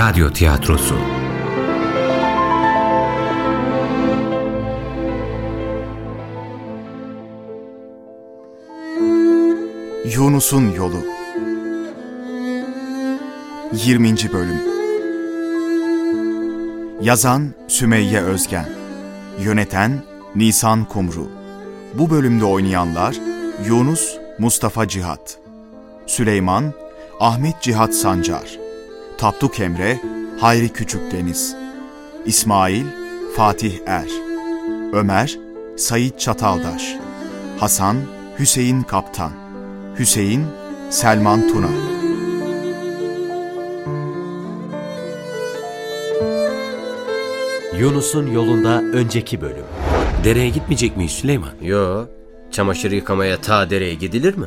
Radyo Tiyatrosu. Yunus'un Yolu 20. Bölüm. Yazan Sümeyye Özgen, yöneten Nisan Kumru. Bu bölümde oynayanlar Yunus Mustafa Cihat, Süleyman Ahmet Cihat Sancar, Tapduk Emre Hayri Küçükdeniz, İsmail Fatih Er, Ömer Said Çataldar, Hasan Hüseyin Kaptan, Hüseyin Selman Tuna. Yunus'un yolunda önceki bölüm. Dereye gitmeyecek miyiz Süleyman? Yo, çamaşır yıkamaya ta dereye gidilir mi?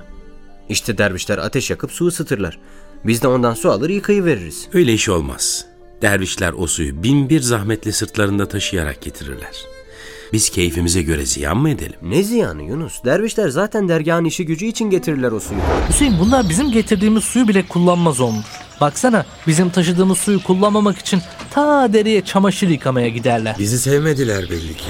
İşte dervişler ateş yakıp su ısıtırlar. Biz de ondan su alır yıkayıveririz. Öyle iş olmaz. Dervişler o suyu bin bir zahmetle sırtlarında taşıyarak getirirler. Biz keyfimize göre ziyan mı edelim? Ne ziyanı Yunus? Dervişler zaten dergahın işi gücü için getirirler o suyu. Hüseyin, bunlar bizim getirdiğimiz suyu bile kullanmaz olmuş. Baksana, bizim taşıdığımız suyu kullanmamak için ta dereye çamaşır yıkamaya giderler. Bizi sevmediler belli ki.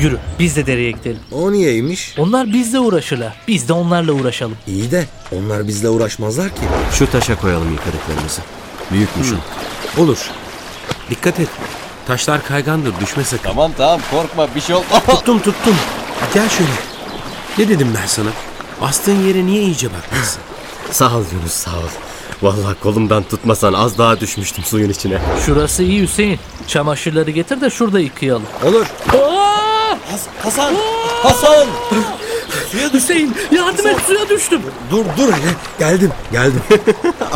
Yürü, biz de dereye gidelim. O niyeymiş? Onlar bizle uğraşırlar. Biz de onlarla uğraşalım. İyi de onlar bizle uğraşmazlar ki. Şu taşa koyalım yıkadıklarımızı. Büyükmüş. Olur. Dikkat et. Taşlar kaygandır, düşme sakın. Tamam, korkma, bir şey olmaz. Tuttum. Gel şöyle. Ne dedim ben sana? Bastığın yere niye iyice bakmışsın? Sağ ol Yunus, sağ ol. Vallahi kolumdan tutmasan az daha düşmüştüm suyun içine. Şurası iyi Hüseyin. Çamaşırları getir de şurada yıkayalım. Olur. Hasan! Suya düştüm. Hüseyin, yardım et, suya düştüm. Dur hele, geldim.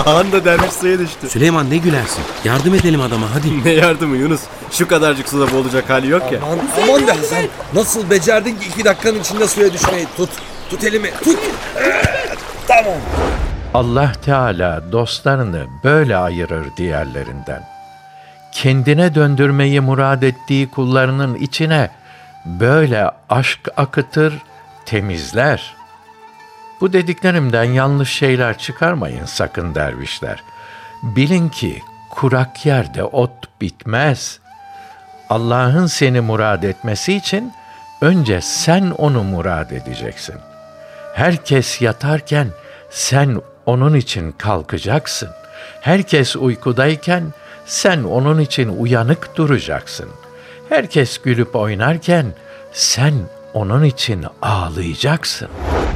Anında derviş suya düştü. Süleyman, ne gülersin, yardım edelim adama hadi. Ne yardımı Yunus, şu kadarcık suda boğulacak hali yok ya. Aman da Hasan, nasıl becerdin ki 2 dakikanın içinde suya düşmeyi? Tut elimi, tut. Tamam. Allah Teala dostlarını böyle ayırır diğerlerinden. Kendine döndürmeyi murad ettiği kullarının içine böyle aşk akıtır, temizler. Bu dediklerimden yanlış şeyler çıkarmayın sakın dervişler. Bilin ki kurak yerde ot bitmez. Allah'ın seni murad etmesi için önce sen onu murad edeceksin. Herkes yatarken sen onun için kalkacaksın. Herkes uykudayken sen onun için uyanık duracaksın. Herkes gülüp oynarken sen onun için ağlayacaksın.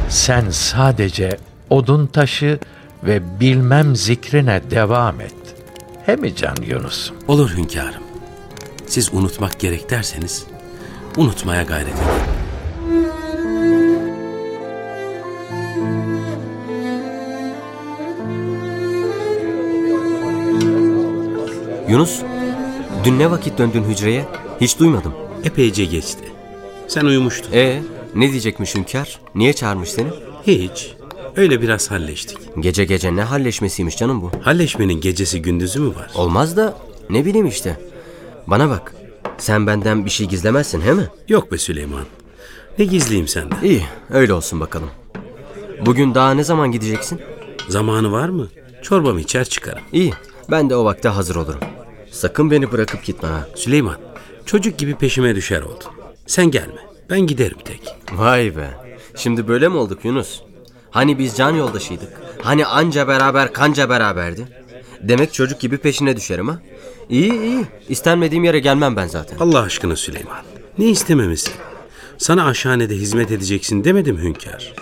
Sen sadece odun taşı ve bilmem zikrine devam et. He mi can Yunus? Olur hünkârım. Siz unutmak gerek derseniz unutmaya gayret edin. Yunus, dün ne vakit döndün hücreye? Hiç duymadım. Epeyce geçti. Sen uyumuştun. Ne diyecekmiş hünkâr? Niye çağırmış seni? Hiç. Öyle biraz halleştik. Gece gece ne halleşmesiymiş canım bu? Halleşmenin gecesi gündüzü mü var? Olmaz da ne bileyim işte. Bana bak. Sen benden bir şey gizlemezsin he mi? Yok be Süleyman. Ne gizleyeyim senden? İyi, öyle olsun bakalım. Bugün daha ne zaman gideceksin? Zamanı var mı? Çorbamı içer çıkarım. İyi. Ben de o vakte hazır olurum. Sakın beni bırakıp gitme ha. Süleyman, çocuk gibi peşime düşer oldun. Sen gelme, ben giderim tek. Vay be, şimdi böyle mi olduk Yunus? Hani biz can yoldaşıydık? Hani anca beraber kanca beraberdi? Demek çocuk gibi peşine düşerim ha? İyi, istenmediğim yere gelmem ben zaten. Allah aşkına Süleyman, ne istememişsin? Sana aşhanede hizmet edeceksin demedim hünkâr.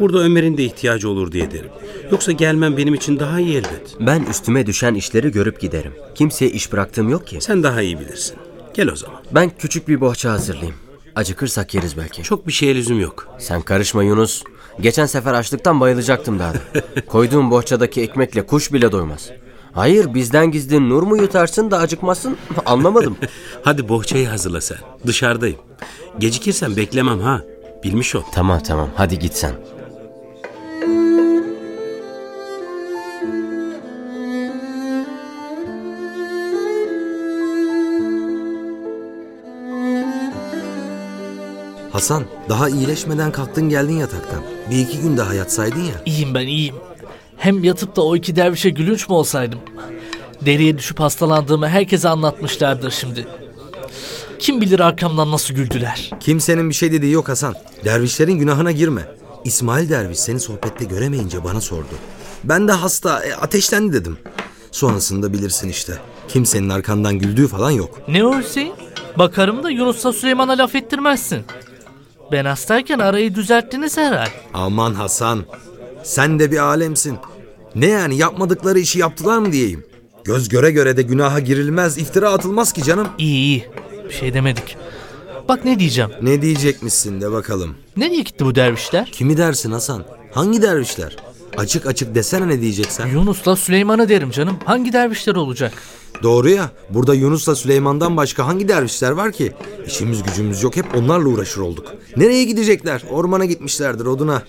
Burada Ömer'in de ihtiyacı olur diye derim. Yoksa gelmem benim için daha iyi elbet. Ben üstüme düşen işleri görüp giderim. Kimseye iş bıraktığım yok ki. Sen daha iyi bilirsin. Gel o zaman. Ben küçük bir bohça hazırlayayım. Acıkırsak yeriz belki. Çok bir şeye lüzum yok. Sen karışma Yunus. Geçen sefer açlıktan bayılacaktım daha da. Koyduğum bohçadaki ekmekle kuş bile doymaz. Hayır, bizden gizli nur mu yutarsın da acıkmasın? Anlamadım. Hadi bohçayı hazırla sen. Dışarıdayım. Gecikirsen beklemem ha. Bilmiş ol. Tamam, hadi git sen. Hasan, daha iyileşmeden kalktın geldin yataktan. 1-2 gün daha yatsaydın ya. İyiyim ben, iyiyim. Hem yatıp da o 2 dervişe gülünç mü olsaydım? Deliye düşüp hastalandığımı herkese anlatmışlardır şimdi. Kim bilir arkamdan nasıl güldüler. Kimsenin bir şey dediği yok Hasan. Dervişlerin günahına girme. İsmail derviş seni sohbette göremeyince bana sordu. Ben de hasta, ateşlendi dedim. Sonrasında bilirsin işte. Kimsenin arkandan güldüğü falan yok. Ne o Hüseyin? Bakarım da Yunus'la Süleyman'a laf ettirmezsin. Ben hastayken arayı düzelttiniz herhalde. Aman Hasan, sen de bir alemsin. Ne yani, yapmadıkları işi yaptılar mı diyeyim? Göz göre göre de günaha girilmez, iftira atılmaz ki canım. İyi. Bir şey demedik. Bak ne diyeceğim. Ne diyecekmişsin de bakalım. Nereye gitti bu dervişler? Kimi dersin Hasan? Hangi dervişler? Açık açık desene ne diyeceksen. Yunus'la Süleyman'a derim canım. Hangi dervişler olacak? Doğru ya. Burada Yunus'la Süleyman'dan başka hangi dervişler var ki? İşimiz gücümüz yok. Hep onlarla uğraşır olduk. Nereye gidecekler? Ormana gitmişlerdir, oduna.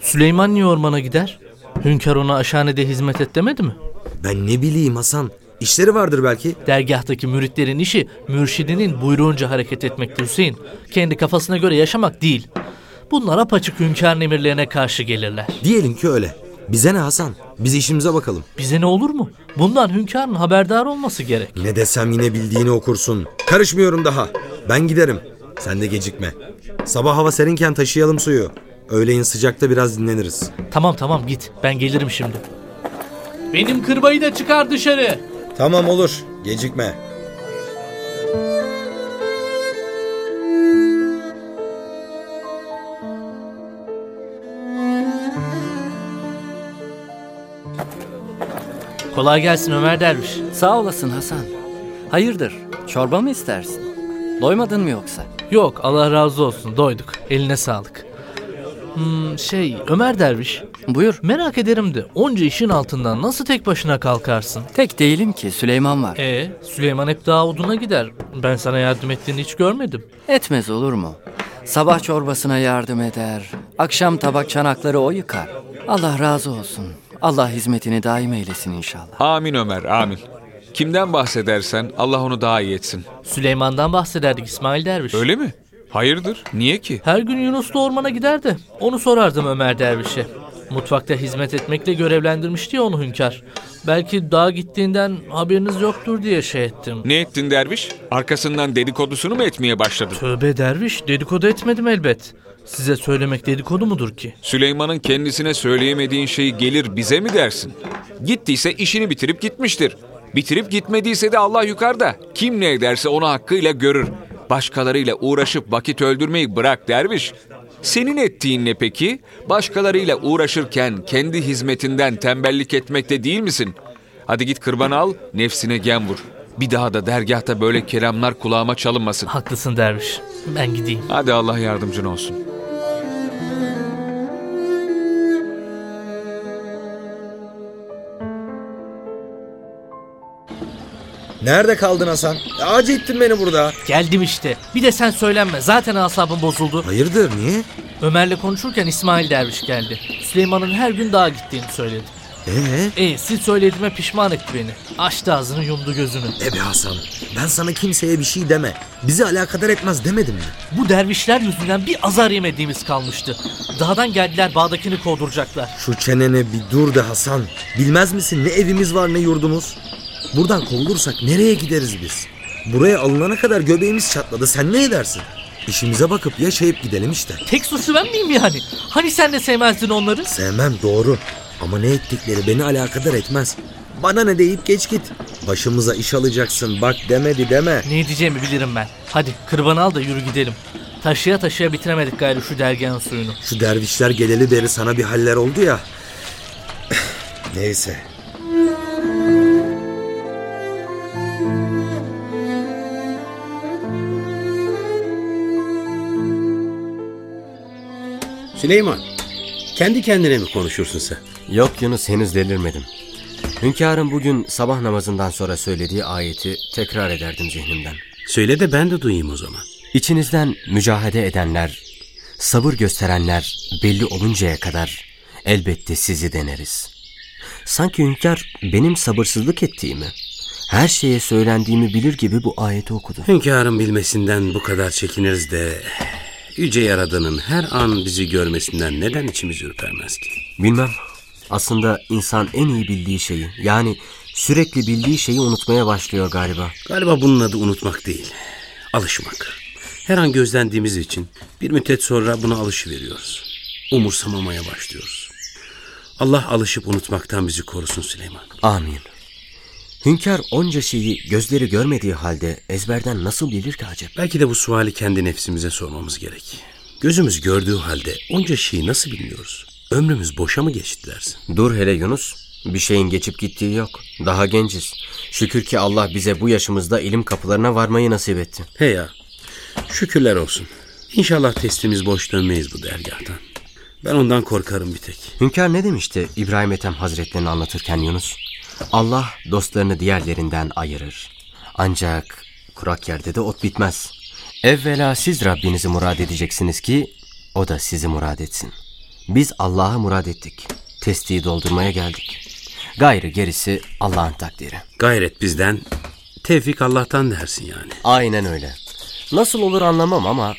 Süleyman niye ormana gider? Hünkâr ona aşhanede hizmet et demedi mi? Ben ne bileyim Hasan. İşleri vardır belki. Dergahtaki müritlerin işi mürşidinin buyruğunca hareket etmektir Hüseyin. Kendi kafasına göre yaşamak değil. Bunlar apaçık hünkârın emirlerine karşı gelirler. Diyelim ki öyle. Bize ne Hasan? Biz işimize bakalım. Bize ne olur mu? Bundan hünkârın haberdar olması gerek. Ne desem yine bildiğini okursun. Karışmıyorum daha. Ben giderim. Sen de gecikme. Sabah hava serinken taşıyalım suyu. Öğleyin sıcakta biraz dinleniriz. Tamam git. Ben gelirim şimdi. Benim kırbayı da çıkar dışarı. Tamam olur. Gecikme. Kolay gelsin Ömer derviş. Sağ olasın Hasan. Hayırdır? Çorba mı istersin? Doymadın mı yoksa? Yok, Allah razı olsun. Doyduk. Eline sağlık. Ömer derviş. Buyur. Merak ederim de onca işin altından nasıl tek başına kalkarsın? Tek değilim ki, Süleyman var. Süleyman hep daha oduna gider. Ben sana yardım ettiğini hiç görmedim. Etmez olur mu? Sabah çorbasına yardım eder. Akşam tabak çanakları o yıkar. Allah razı olsun. Allah hizmetini daim eylesin inşallah. Amin Ömer, amin. Kimden bahsedersen Allah onu daha iyi etsin. Süleyman'dan bahsederdik İsmail derviş. Öyle mi? Hayırdır? Niye ki? Her gün Yunus'la ormana giderdi. Onu sorardım Ömer dervişe. Mutfakta hizmet etmekle görevlendirmişti ya onu hünkâr. Belki dağa gittiğinden haberiniz yoktur diye ettim. Ne ettin derviş? Arkasından dedikodusunu mu etmeye başladın? Tövbe derviş, dedikodu etmedim elbet. Size söylemek dedikodu mudur ki? Süleyman'ın kendisine söyleyemediğin şeyi gelir bize mi dersin? Gittiyse işini bitirip gitmiştir. Bitirip gitmediyse de Allah yukarıda. Kim ne ederse onu hakkıyla görür. Başkalarıyla uğraşıp vakit öldürmeyi bırak derviş. Senin ettiğin ne peki? Başkalarıyla uğraşırken kendi hizmetinden tembellik etmekte değil misin? Hadi git kırbanı al, nefsine gem vur. Bir daha da dergahta böyle kelamlar kulağıma çalınmasın. Haklısın derviş. Ben gideyim. Hadi Allah yardımcın olsun. Nerede kaldın Hasan? Acı ettin beni burada. Geldim işte. Bir de sen söylenme. Zaten asabım bozuldu. Hayırdır, niye? Ömer'le konuşurken İsmail derviş geldi. Süleyman'ın her gün dağa gittiğini söyledi. Siz söylediğime pişman etti beni. Açtı ağzını, yumdu gözünü. Be Hasan, ben sana kimseye bir şey deme, bizi alakadar etmez demedim mi? Bu dervişler yüzünden bir azar yemediğimiz kalmıştı. Dağdan geldiler, bağdakini kovduracaklar. Şu çenene bir dur de Hasan. Bilmez misin ne evimiz var ne yurdumuz? Buradan kovulursak nereye gideriz biz? Buraya alınana kadar göbeğimiz çatladı, sen ne edersin? İşimize bakıp yaşayıp gidelim işte. Tek suçlu ben miyim yani? Hani sen de sevmezdin onları? Sevmem, doğru. Ama ne ettikleri beni alakadar etmez. Bana ne deyip geç git. Başımıza iş alacaksın bak demedi deme. Ne diyeceğimi bilirim ben. Hadi kırbanı al da yürü gidelim. Taşıya taşıya bitiremedik gayrı şu dergahın suyunu. Şu dervişler geleli beri sana bir haller oldu ya. Neyse. Süleyman, kendi kendine mi konuşursun sen? Yok Yunus, henüz delirmedim. Hünkârın bugün sabah namazından sonra söylediği ayeti tekrar ederdim zihnimden. Söyle de ben de duyayım o zaman. İçinizden mücahede edenler, sabır gösterenler belli oluncaya kadar elbette sizi deneriz. Sanki hünkâr benim sabırsızlık ettiğimi, her şeye söylendiğimi bilir gibi bu ayeti okudu. Hünkârın bilmesinden bu kadar çekiniriz de... Yüce Yaradan'ın her an bizi görmesinden neden içimiz ürpermez ki? Bilmem. Aslında insan en iyi bildiği şeyi, yani sürekli bildiği şeyi unutmaya başlıyor galiba. Galiba bunun adı unutmak değil, alışmak. Her an gözlendiğimiz için bir müddet sonra buna alışıveriyoruz. Umursamamaya başlıyoruz. Allah alışıp unutmaktan bizi korusun Süleyman. Amin. Hünkâr onca şeyi gözleri görmediği halde ezberden nasıl bilir ki acaba? Belki de bu suali kendi nefsimize sormamız gerek. Gözümüz gördüğü halde onca şeyi nasıl bilmiyoruz? Ömrümüz boşa mı geçti dersin? Dur hele Yunus. Bir şeyin geçip gittiği yok. Daha genciz. Şükür ki Allah bize bu yaşımızda ilim kapılarına varmayı nasip etti. He ya. Şükürler olsun. İnşallah testimiz boş dönmeyiz bu dergâhtan. Ben ondan korkarım bir tek. Hünkâr ne demişti İbrahim Ethem Hazretlerini anlatırken Yunus? Allah dostlarını diğerlerinden ayırır. Ancak kurak yerde de ot bitmez. Evvela siz Rabbinizi murad edeceksiniz ki o da sizi murad etsin. Biz Allah'ı murad ettik. Testiyi doldurmaya geldik. Gayrı gerisi Allah'ın takdiri. Gayret bizden, tevfik Allah'tan dersin yani. Aynen öyle. Nasıl olur anlamam ama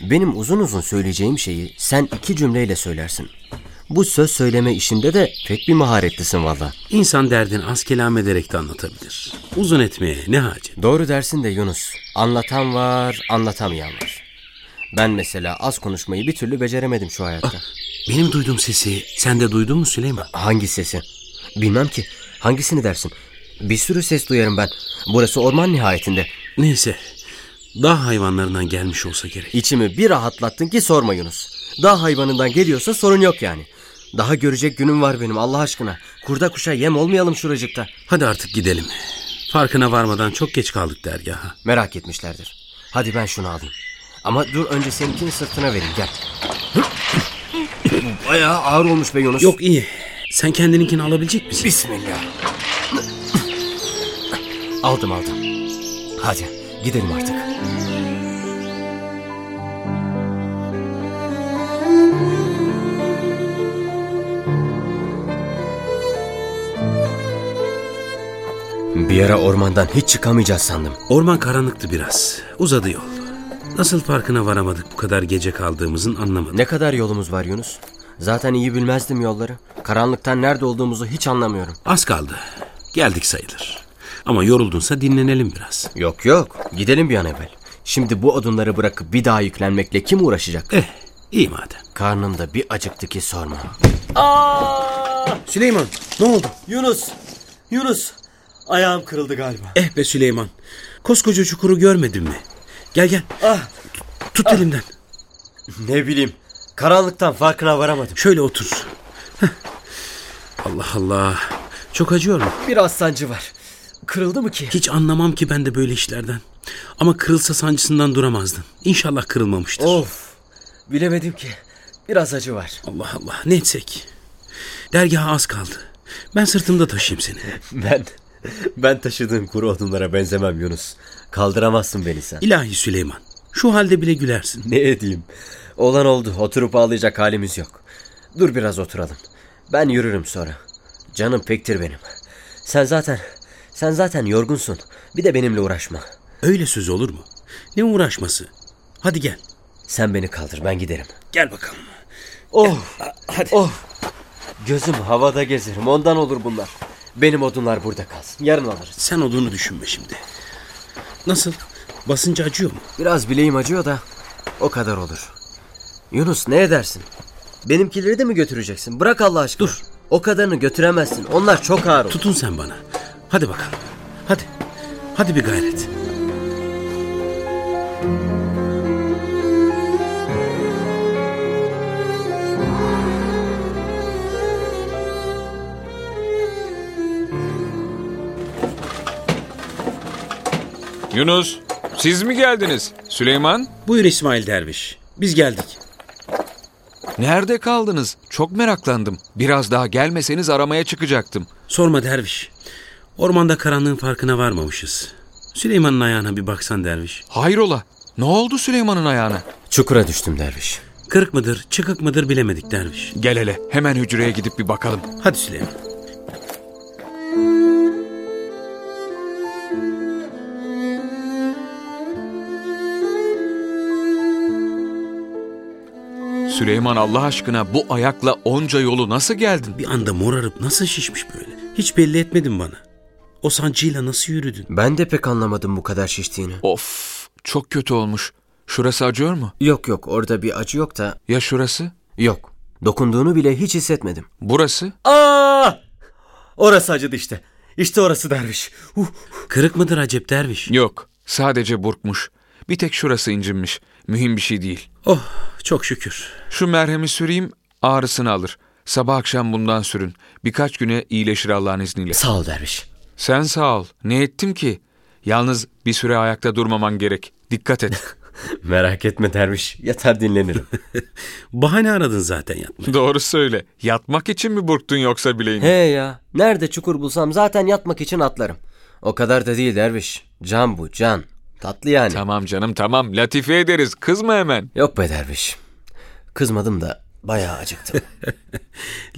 benim uzun uzun söyleyeceğim şeyi sen iki cümleyle söylersin. Bu söz söyleme işinde de pek bir maharetlisin valla. İnsan derdini az kelam ederek de anlatabilir. Uzun etmeye ne hacet? Doğru dersin de Yunus. Anlatan var, anlatamayan var. Ben mesela az konuşmayı bir türlü beceremedim şu hayatta. Benim duyduğum sesi sen de duydun mu Süleyman? Hangi sesi? Bilmem ki. Hangisini dersin? Bir sürü ses duyarım ben. Burası orman nihayetinde. Neyse. Dağ hayvanlarından gelmiş olsa gerek. İçimi bir rahatlattın ki sorma Yunus. Dağ hayvanından geliyorsa sorun yok yani. Daha görecek günüm var benim Allah aşkına. Kurda kuşa yem olmayalım şuracıkta. Hadi artık gidelim. Farkına varmadan çok geç kaldık dergaha. Merak etmişlerdir. Hadi ben şunu alayım. Ama dur önce seninkini sırtına vereyim gel. Bayağı ağır olmuş be Yunus. Yok iyi. Sen kendininkini alabilecek misin? Bismillah. Aldım. Hadi gidelim artık. Bir ara ormandan hiç çıkamayacağız sandım. Orman karanlıktı biraz. Uzadı yol. Nasıl farkına varamadık bu kadar gece kaldığımızın anlamadım. Ne kadar yolumuz var Yunus? Zaten iyi bilmezdim yolları. Karanlıktan nerede olduğumuzu hiç anlamıyorum. Az kaldı. Geldik sayılır. Ama yoruldunsa dinlenelim biraz. Yok. Gidelim bir an evvel. Şimdi bu odunları bırakıp bir daha yüklenmekle kim uğraşacak? İyi madem. Karnımda bir acıktı ki sorma. Süleyman ne oldu? Yunus. Ayağım kırıldı galiba. Be Süleyman. Koskoca çukuru görmedin mi? Gel. Tut elimden. Ne bileyim. Karanlıktan farkına varamadım. Şöyle otur. Allah. Çok acıyor mu? Biraz sancı var. Kırıldı mı ki? Hiç anlamam ki ben de böyle işlerden. Ama kırılsa sancısından duramazdın. İnşallah kırılmamıştır. Of. Bilemedim ki. Biraz acı var. Allah. Ne etsek? Dergaha az kaldı. Ben sırtımda taşıyayım seni. Ben taşıdığım kuru odunlara benzemem Yunus. Kaldıramazsın beni sen. İlahi Süleyman. Şu halde bile gülersin. Ne edeyim? Olan oldu. Oturup ağlayacak halimiz yok. Dur biraz oturalım. Ben yürürüm sonra. Canım pektir benim. Sen zaten yorgunsun. Bir de benimle uğraşma. Öyle söz olur mu? Ne uğraşması? Hadi gel. Sen beni kaldır. Ben giderim. Gel bakalım. Hadi. Gözüm havada gezerim. Ondan olur bunlar. Benim odunlar burada kalsın. Yarın alırız. Sen odunu düşünme şimdi. Nasıl? Basınca acıyor mu? Biraz bileğim acıyor da o kadar olur. Yunus ne edersin? Benimkileri de mi götüreceksin? Bırak Allah aşkına. Dur. O kadarını götüremezsin. Onlar çok ağır olur. Tutun sen bana. Hadi bakalım. Hadi bir gayret. Yunus, siz mi geldiniz? Süleyman? Buyur İsmail Derviş. Biz geldik. Nerede kaldınız? Çok meraklandım. Biraz daha gelmeseniz aramaya çıkacaktım. Sorma Derviş. Ormanda karanlığın farkına varmamışız. Süleyman'ın ayağına bir baksan Derviş. Hayrola? Ne oldu Süleyman'ın ayağına? Çukura düştüm Derviş. Kırık mıdır, çıkık mıdır bilemedik Derviş. Gel hele, hemen hücreye gidip bir bakalım. Hadi Süleyman. Süleyman Allah aşkına bu ayakla onca yolu nasıl geldin? Bir anda morarıp nasıl şişmiş böyle? Hiç belli etmedin bana. O sancıyla nasıl yürüdün? Ben de pek anlamadım bu kadar şiştiğini. Of, çok kötü olmuş. Şurası acıyor mu? Yok, orada bir acı yok da. Ya şurası? Yok. Dokunduğunu bile hiç hissetmedim. Burası? Aa! Orası acıdı işte. İşte orası derviş. Kırık mıdır acep derviş? Yok, sadece burkmuş. Bir tek şurası incinmiş. Mühim bir şey değil. Oh, çok şükür. Şu merhemi süreyim, ağrısını alır. Sabah akşam bundan sürün. Birkaç güne iyileşir Allah'ın izniyle. Sağ ol derviş. Sen sağ ol. Ne ettim ki? Yalnız bir süre ayakta durmaman gerek. Dikkat et. Merak etme derviş. Yatar dinlenirim. Bahane aradın zaten yatmak. Doğru söyle. Yatmak için mi burktun yoksa bileğini? He ya. Nerede çukur bulsam zaten yatmak için atlarım. O kadar da değil derviş. Can bu can. Tatlı yani. Tamam canım tamam. Latife ederiz. Kızma hemen. Yok be derviş. Kızmadım da. Bayağı acıktım.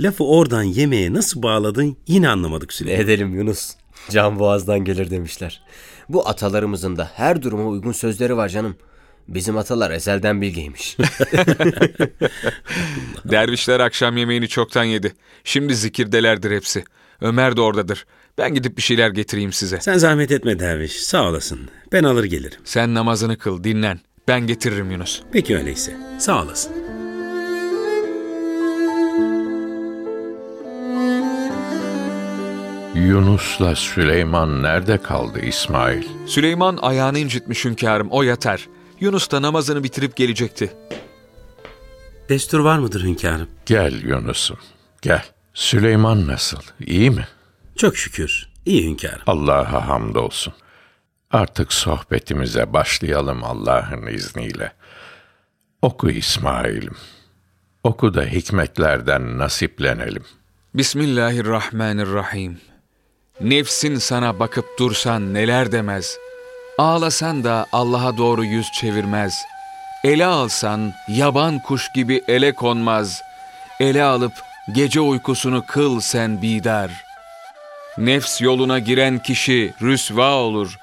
Lafı oradan yemeğe nasıl bağladın yine anlamadık Süleyman. Ne edelim Yunus? Can boğazdan gelir demişler. Bu atalarımızın da her duruma uygun sözleri var canım. Bizim atalar ezelden bilgeymiş. Dervişler akşam yemeğini çoktan yedi. Şimdi zikirdelerdir hepsi. Ömer de oradadır. Ben gidip bir şeyler getireyim size. Sen zahmet etme derviş. Sağ olasın. Ben alır gelirim. Sen namazını kıl, dinlen. Ben getiririm Yunus. Peki öyleyse. Sağ olasın. Yunus'la Süleyman nerede kaldı İsmail? Süleyman ayağını incitmiş hünkârım, o yatar. Yunus da namazını bitirip gelecekti. Destur var mıdır hünkârım? Gel Yunus'um, gel. Süleyman nasıl, iyi mi? Çok şükür, iyi hünkârım. Allah'a hamdolsun. Artık sohbetimize başlayalım Allah'ın izniyle. Oku İsmail'im, oku da hikmetlerden nasiplenelim. Bismillahirrahmanirrahim. Nefsin sana bakıp dursan neler demez. Ağlasan da Allah'a doğru yüz çevirmez. Ele alsan yaban kuş gibi ele konmaz. Ele alıp gece uykusunu kıl sen bidar. Nefs yoluna giren kişi rüsva olur.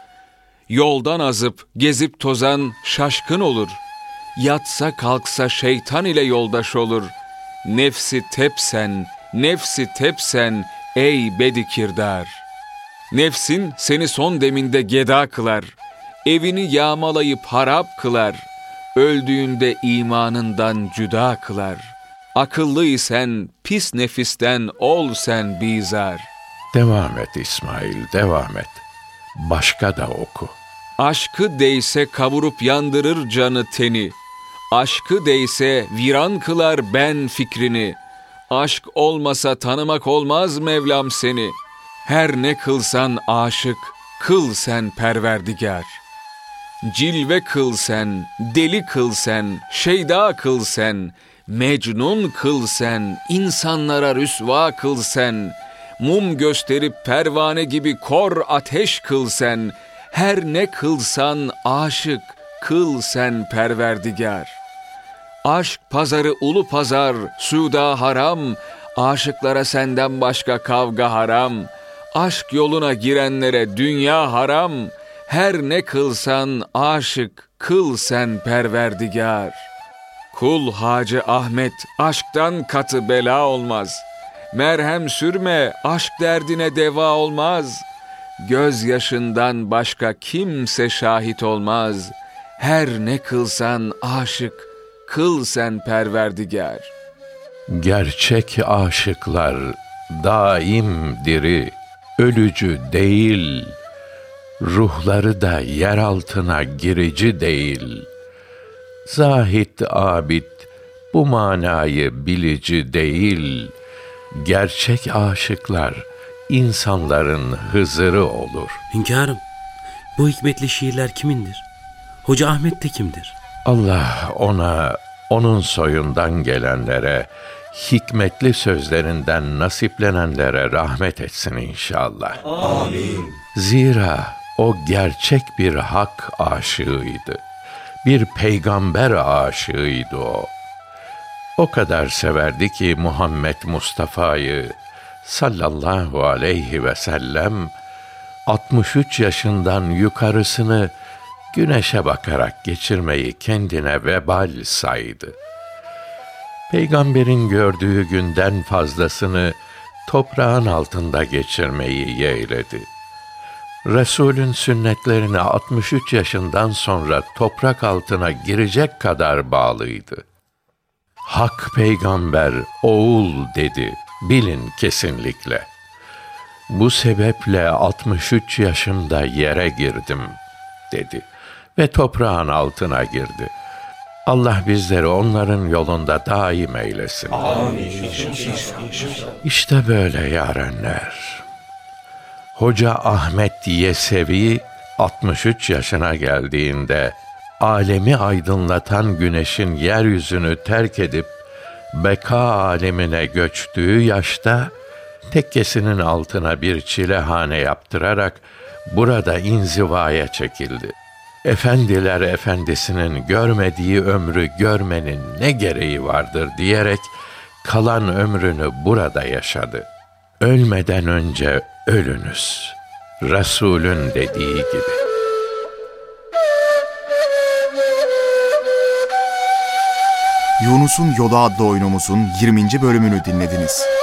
Yoldan azıp gezip tozan şaşkın olur. Yatsa kalksa şeytan ile yoldaş olur. Nefsi tepsen ey bedikirdar. Nefsin seni son deminde geda kılar. Evini yağmalayıp harap kılar. Öldüğünde imanından cüda kılar. Akıllıysen pis nefisten ol sen bizar. Devam et İsmail, devam et. Başka da oku. Aşkı değse kavurup yandırır canı teni. Aşkı değse viran kılar ben fikrini. Aşk olmasa tanımak olmaz Mevlam seni. Her ne kılsan aşık, kıl sen perverdigar. Cilve kıl sen, deli kıl sen, şeyda kıl sen, mecnun kıl sen, insanlara rüsva kıl sen, mum gösterip pervane gibi kor ateş kıl sen, her ne kılsan aşık, kıl sen perverdigar. Aşk pazarı ulu pazar, suda haram, aşıklara senden başka kavga haram. Aşk yoluna girenlere dünya haram, her ne kılsan aşık, kıl sen perverdigar. Kul Hacı Ahmet, aşktan katı bela olmaz. Merhem sürme, aşk derdine deva olmaz. Gözyaşından başka kimse şahit olmaz. Her ne kılsan aşık, kıl sen perverdigar. Gerçek aşıklar daim diri, ölücü değil, ruhları da yer altına girici değil. Zahid abid bu manayı bilici değil. Gerçek aşıklar insanların Hızırı olur. Hünkârım, bu hikmetli şiirler kimindir? Hoca Ahmet de kimdir? Allah ona, onun soyundan gelenlere, hikmetli sözlerinden nasiplenenlere rahmet etsin inşallah. Amin. Zira o gerçek bir hak aşığıydı. Bir peygamber aşığıydı o. O kadar severdi ki Muhammed Mustafa'yı sallallahu aleyhi ve sellem, 63 yaşından yukarısını güneşe bakarak geçirmeyi kendine vebal saydı. Peygamberin gördüğü günden fazlasını toprağın altında geçirmeyi yeğledi. Resul'ün sünnetlerine 63 yaşından sonra toprak altına girecek kadar bağlıydı. Hak peygamber oğul dedi, bilin kesinlikle. Bu sebeple 63 yaşımda yere girdim dedi ve toprağın altına girdi. Allah bizleri onların yolunda daim eylesin. Amin. İşte böyle yarenler. Hoca Ahmet Yesevi 63 yaşına geldiğinde alemi aydınlatan güneşin yeryüzünü terk edip beka alemine göçtüğü yaşta tekkesinin altına bir çilehane yaptırarak burada inzivaya çekildi. Efendiler efendisinin görmediği ömrü görmenin ne gereği vardır diyerek kalan ömrünü burada yaşadı. Ölmeden önce ölünüz. Resul'ün dediği gibi. Yunus'un Yolu adlı oyunumuzun 20. bölümünü dinlediniz.